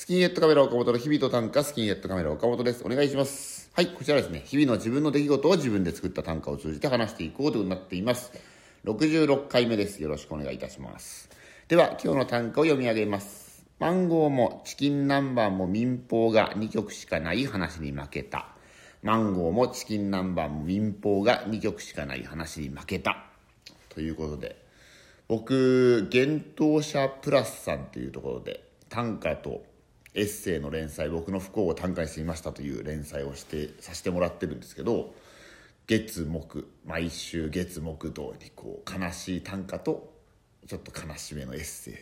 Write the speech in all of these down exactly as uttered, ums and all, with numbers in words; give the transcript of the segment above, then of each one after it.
スキンヘッドカメラ岡本の日々と短歌、スキンヘッドカメラ岡本です。お願いします。はい、こちらですね、日々の自分の出来事を自分で作った短歌を通じて話していこうということになっています。ろくじゅうろっかいめです。よろしくお願いいたします。では、今日の短歌を読み上げます。マンゴーもチキン南蛮も民放がにきょくしかない話に負けた。マンゴーもチキン南蛮も民放がにきょくしかない話に負けた。ということで、僕、幻冬舎プラスさんというところで、短歌とエッセイの連載、僕の不幸を短歌にしてみましたという連載をしてさせてもらってるんですけど、月木、毎週月木土にこう悲しい短歌とちょっと悲しめのエッセイ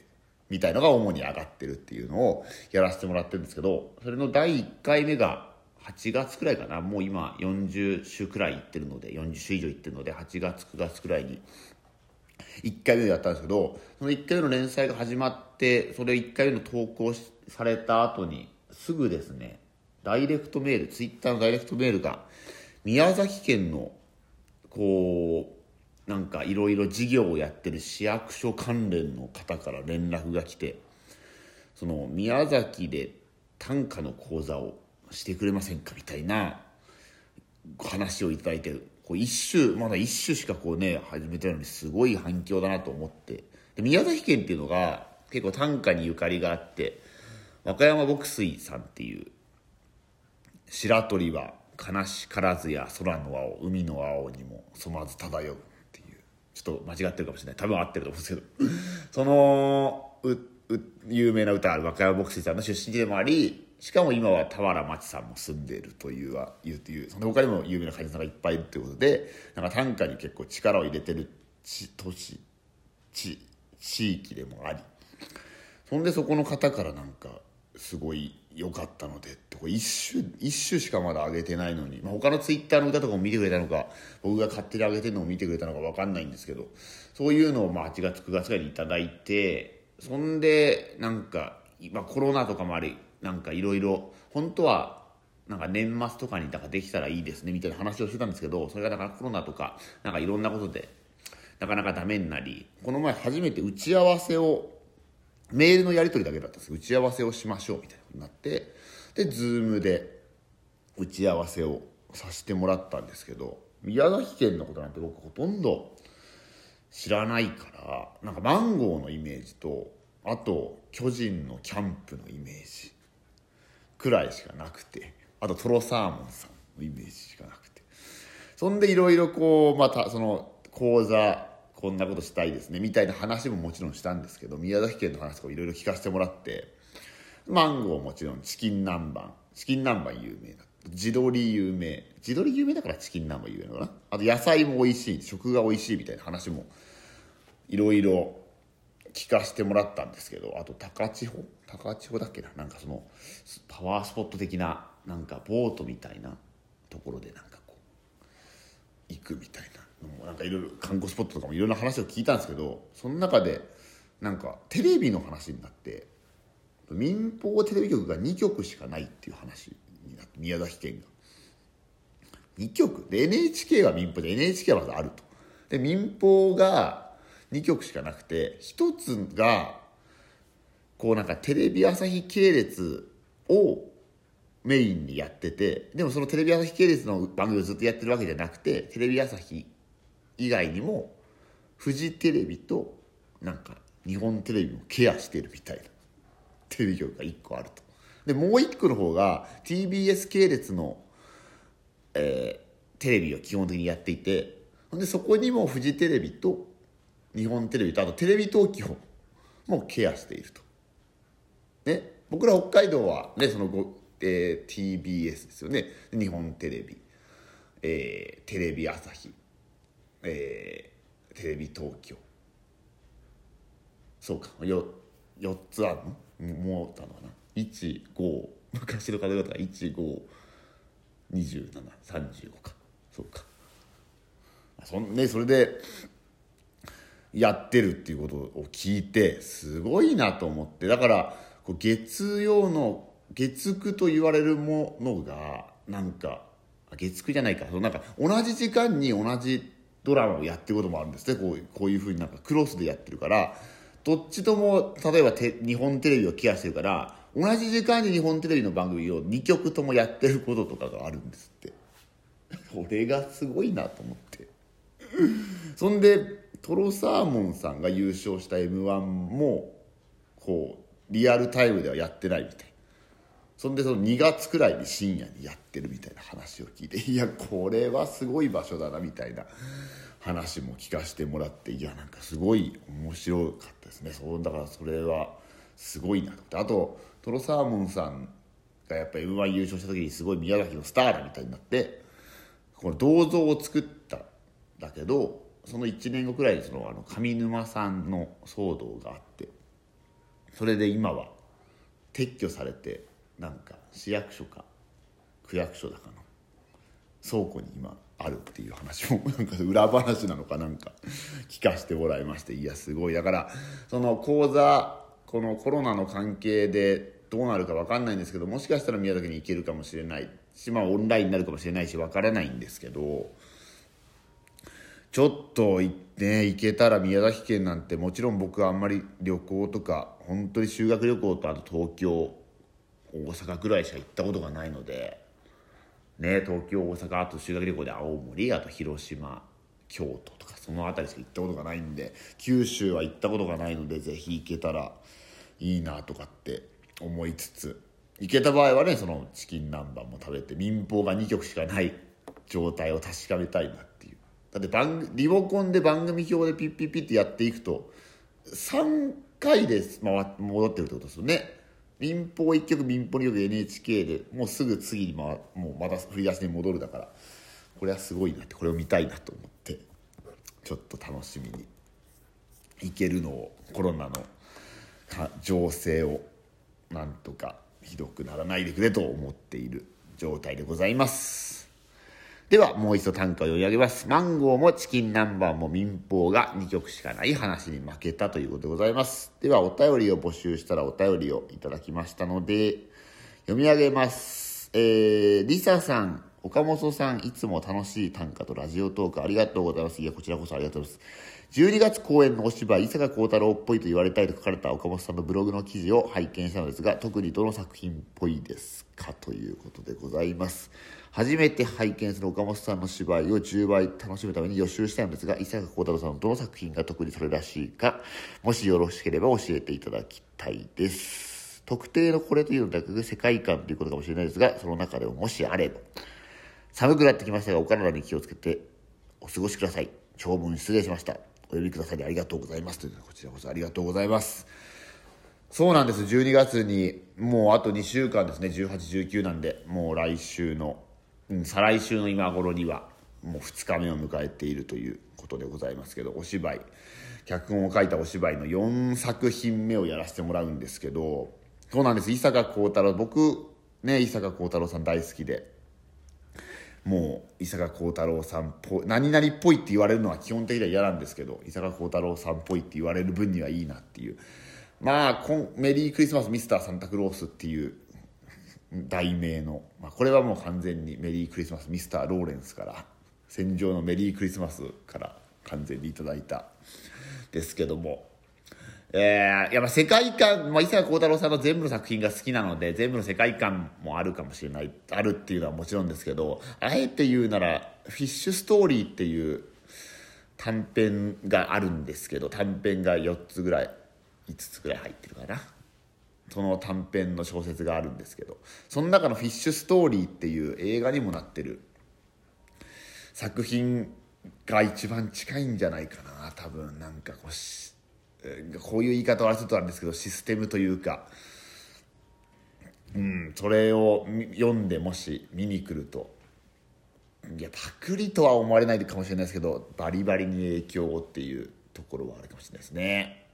みたいのが主に上がってるっていうのをやらせてもらってるんですけど、それのだいいっかいめが、はちがつくらいかな、もう今よんじゅっしゅくらい行ってるので、よんじゅっしゅ以上行ってるので、はちがつくがつくらいにいっかいめでやったんですけど、そのいっかいめの連載が始まって、それいっかいめの投稿された後にすぐですね、ダイレクトメール、ツイッターのダイレクトメールが、宮崎県のこうなんかいろいろ事業をやってる市役所関連の方から連絡が来て、その宮崎で短歌の講座をしてくれませんかみたいな話をいただいて、こう一週まだ一種しかこうね始めてるのにすごい反響だなと思って、で宮崎県っていうのが結構短歌にゆかりがあって、和歌山牧水さんっていう「白鳥は悲しからずや空の青海の青にも染まず漂う」っていう、ちょっと間違ってるかもしれない、多分合ってると思うんですけどそのうう有名な歌、和歌山牧水さんの出身地でもあり、しかも今は俵万智さんも住んでいるというは言うという、その他にも有名な歌人さんがいっぱいいるということで、なんか短歌に結構力を入れてる都市地地域でもあり、そんでそこの方からなんかすごい良かったのでって、これ一首一首しかまだ上げてないのに、まあ、他のツイッターの歌とかも見てくれたのか、僕が勝手に上げてるのを見てくれたのか分かんないんですけど、そういうのをまあはちがつくがつぐらいにいただいて、そんでなんか今コロナとかもあり、なんかいろいろ本当はなんか年末とかになんかできたらいいですねみたいな話をしてたんですけど、それがだからコロナとかなんかいろんなことでなかなかダメになり、この前初めて打ち合わせを、メールのやり取りだけだったんですけど、打ち合わせをしましょうみたいなことになって、で Zoom で打ち合わせをさせてもらったんですけど、宮崎県のことなんて僕ほとんど知らないから、なんかマンゴーのイメージと、あと巨人のキャンプのイメージくらいしかなくて、あとトロサーモンさんのイメージしかなくて、そんでいろいろこうまたその講座こんなことしたいですねみたいな話ももちろんしたんですけど、宮崎県の話とかいろいろ聞かせてもらって、マンゴーもちろん、チキン南蛮チキン南蛮有名だ、地鶏有名地鶏有名だからチキン南蛮有名だな、あと野菜も美味しい、食が美味しいみたいな話もいろいろ聞かせてもらったんですけど、あと高千穂高千穂だっけな、なんかそのパワースポット的ななんかボートみたいなところでなんかこう行くみたいなのも、なんかいろいろ観光スポットとかもいろんな話を聞いたんですけど、その中でなんかテレビの話になって、民放テレビ局がにきょくしかないっていう話になって、宮崎県がにきょくで エヌエイチケー は民放で エヌエイチケー はまだあると、で民放がにきょくしかなくて、ひとつがこうなんかテレビ朝日系列をメインにやってて、でもそのテレビ朝日系列の番組をずっとやってるわけじゃなくて、テレビ朝日以外にもフジテレビとなんか日本テレビもケアしてるみたいなテレビ局がいっこあると。でもういっこの方が ティービーエス 系列の、えー、テレビを基本的にやっていて、でそこにもフジテレビと日本テレビと、あとテレビ東京もケアしていると、ね、僕ら北海道は、ね、その後、えー、ティービーエス ですよね、日本テレビ、えー、テレビ朝日、えー、テレビ東京、そうかよよっつあるのもうあのかな、じゅうご昔の数々がいちごにじゅうななさんじゅうごか、そうか、そん、ね、それでやってるっていうことを聞いてすごいなと思って、だからこう月曜の月くと言われるものがなんか月くじゃないか、そのなんか同じ時間に同じドラマをやってることもあるんですね、こう、こういうふうになんかクロスでやってるから、どっちとも例えばて日本テレビをケアしてるから同じ時間に日本テレビの番組をにきょくともやってることとかがあるんですって。これがすごいなと思って。そんでとろサーモンさんが優勝した エムワン もこうリアルタイムではやってないみたい。そんでそのにがつくらいに深夜にやってるみたいな話を聞いて、いやこれはすごい場所だなみたいな話も聞かせてもらって、いやなんかすごい面白かったですね。そうだからそれはすごいなと思って、あととろサーモンさんがやっぱり エムワン 優勝した時にすごい宮崎のスターだみたいになって、この銅像を作ったんだけど、そのいちねんごくらいにそのあの上沼さんの騒動があって、それで今は撤去されて、なんか市役所か区役所だかの倉庫に今あるっていう話もなんか裏話なのかなんか聞かせてもらいまして、いやすごい。だからその講座、このコロナの関係でどうなるか分かんないんですけど、もしかしたら宮崎に行けるかもしれないし、まあオンラインになるかもしれないし分からないんですけど、ちょっと行って行けたら、宮崎県なんてもちろん僕はあんまり旅行とか本当に修学旅行とあと東京大阪ぐらいしか行ったことがないので、ね、東京大阪、あと修学旅行で青森、あと広島京都とかその辺りしか行ったことがないんで、九州は行ったことがないので、ぜひ行けたらいいなとかって思いつつ、行けた場合はね、そのチキン南蛮も食べて民放がにきょくしかない状態を確かめたいなっていう。だって番リモコンで番組表でピッピッピッってやっていくとさんかいで回って戻ってるってことですよね。民放いっきょく、民放にきょく、エヌエイチケー でもうすぐ次に、ま、もうまた振り出しに戻る。だからこれはすごいなって、これを見たいなと思って、ちょっと楽しみに行けるのを、コロナの情勢をなんとかひどくならないでくれと思っている状態でございます。ではもう一度短歌を読み上げます。マンゴーもチキン南蛮も民放がにきょくしかない話に負けたということでございます。ではお便りを募集したらお便りをいただきましたので読み上げます。えー、リサさん、岡本さん、いつも楽しい短歌とラジオトークありがとうございます。いやこちらこそありがとうございます。じゅうにがつ公演のお芝居、伊坂幸太郎っぽいと言われたいと書かれた岡本さんのブログの記事を拝見したのですが、特にどの作品っぽいですかということでございます。初めて拝見する岡本さんの芝居をじゅうばい楽しむために予習したのですが、伊坂幸太郎さんのどの作品が特にそれらしいか、もしよろしければ教えていただきたいです。特定のこれというのだけで世界観ということかもしれないですが、その中でももしあれば、寒くなってきましたがお体に気をつけてお過ごしください。長文失礼しました。お呼びくださりありがとうございますというので、こちらこそありがとうございます。そうなんです。じゅうにがつにもうあとにしゅうかんですね。じゅうはち、じゅうきゅうなんで、もう来週の、うん、再来週の今頃にはもうふつかめを迎えているということでございますけど、お芝居、脚本を書いたお芝居のよんさくひんめをやらせてもらうんですけど、そうなんです。伊坂幸太郎、僕ね、伊坂幸太郎さん大好きで、もう伊坂幸太郎さんっぽい、何々っぽいって言われるのは基本的には嫌なんですけど、伊坂幸太郎さんっぽいって言われる分にはいいなっていう、まあメリークリスマスミスターサンタクロースっていう題名の、まあ、これはもう完全にメリークリスマスミスターローレンスから、戦場のメリークリスマスから完全にいただいたですけども、えー、やっぱ世界観、まあ、伊坂幸太郎さんの全部の作品が好きなので、全部の世界観もあるかもしれない、あるっていうのはもちろんですけど、あえて言うならフィッシュストーリーっていう短編があるんですけど、短編がよっつぐらい、いつつぐらい入ってるかな、その短編の小説があるんですけど、その中のフィッシュストーリーっていう映画にもなってる作品が一番近いんじゃないかな、多分。なんかこうしこういう言い方はちょっとあるんですけど、システムというか、うん、それを読んでもし見に来ると、いやパクリとは思われないかもしれないですけど、バリバリに影響をっていうところはあるかもしれないですね。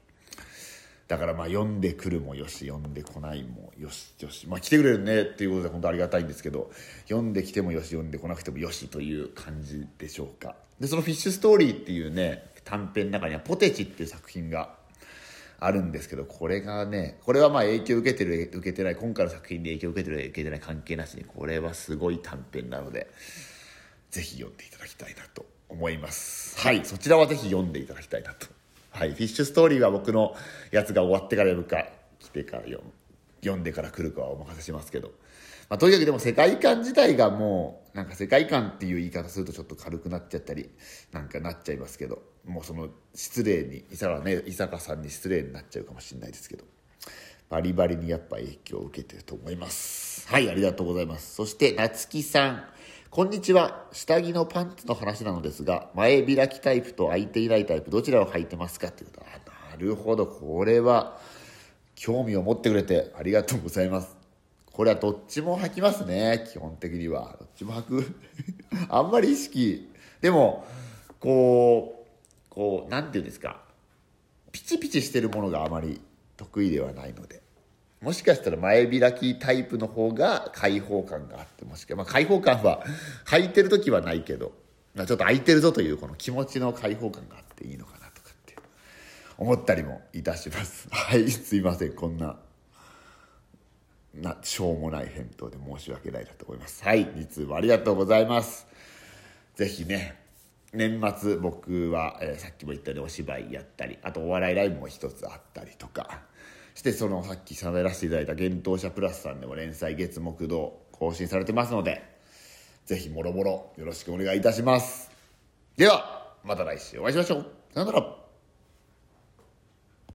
だからまあ読んでくるもよし、読んでこないもよしよし、まあ来てくれるねっていうことで本当ありがたいんですけど、読んできてもよし、読んでこなくてもよしという感じでしょうか。でそのフィッシュストーリーっていうね短編の中にはポテチっていう作品があるんですけど、これがね、これはまあ影響受けてる受けてない、今回の作品で影響受けてる受けてない関係なしに、これはすごい短編なのでぜひ読んでいただきたいなと思います。はい、そちらはぜひ読んでいただきたいなと。はい、フィッシュストーリーは僕のやつが終わってから読むか来てから読む読んでから来るかはお任せしますけど、まあ、とにかくでも世界観自体がもうなんか世界観っていう言い方するとちょっと軽くなっちゃったりなんかなっちゃいますけど、もうその失礼に伊坂ね、伊坂さんに失礼になっちゃうかもしれないですけど、バリバリにやっぱ影響を受けてると思います。はい、ありがとうございます。そして夏木さん、こんにちは。下着のパンツの話なのですが、前開きタイプと開いていないタイプどちらを履いてますかということ。あ、なるほど、これは興味を持ってくれてありがとうございます。これはどっちも履きますね。基本的にはどっちも履くあんまり意識でもこうこうなんていうんですか、ピチピチしてるものがあまり得意ではないので、もしかしたら前開きタイプの方が開放感があって、もしか、まあ、開放感は履いてる時はないけど、ちょっと開いてるぞというこの気持ちの開放感があっていいのかなとかって思ったりもいたします。はい、すいません、こんななしょうもない返答で申し訳ないだと思います。はい、に通もありがとうございます。ぜひね、年末僕は、えー、さっきも言ったようにお芝居やったり、あとお笑いライブも一つあったりとかして、そのさっき喋らせていただいた幻冬舎プラスさんでも連載月木土更新されてますので、ぜひもろもろよろしくお願いいたします。ではまた来週お会いしましょう。さよなら。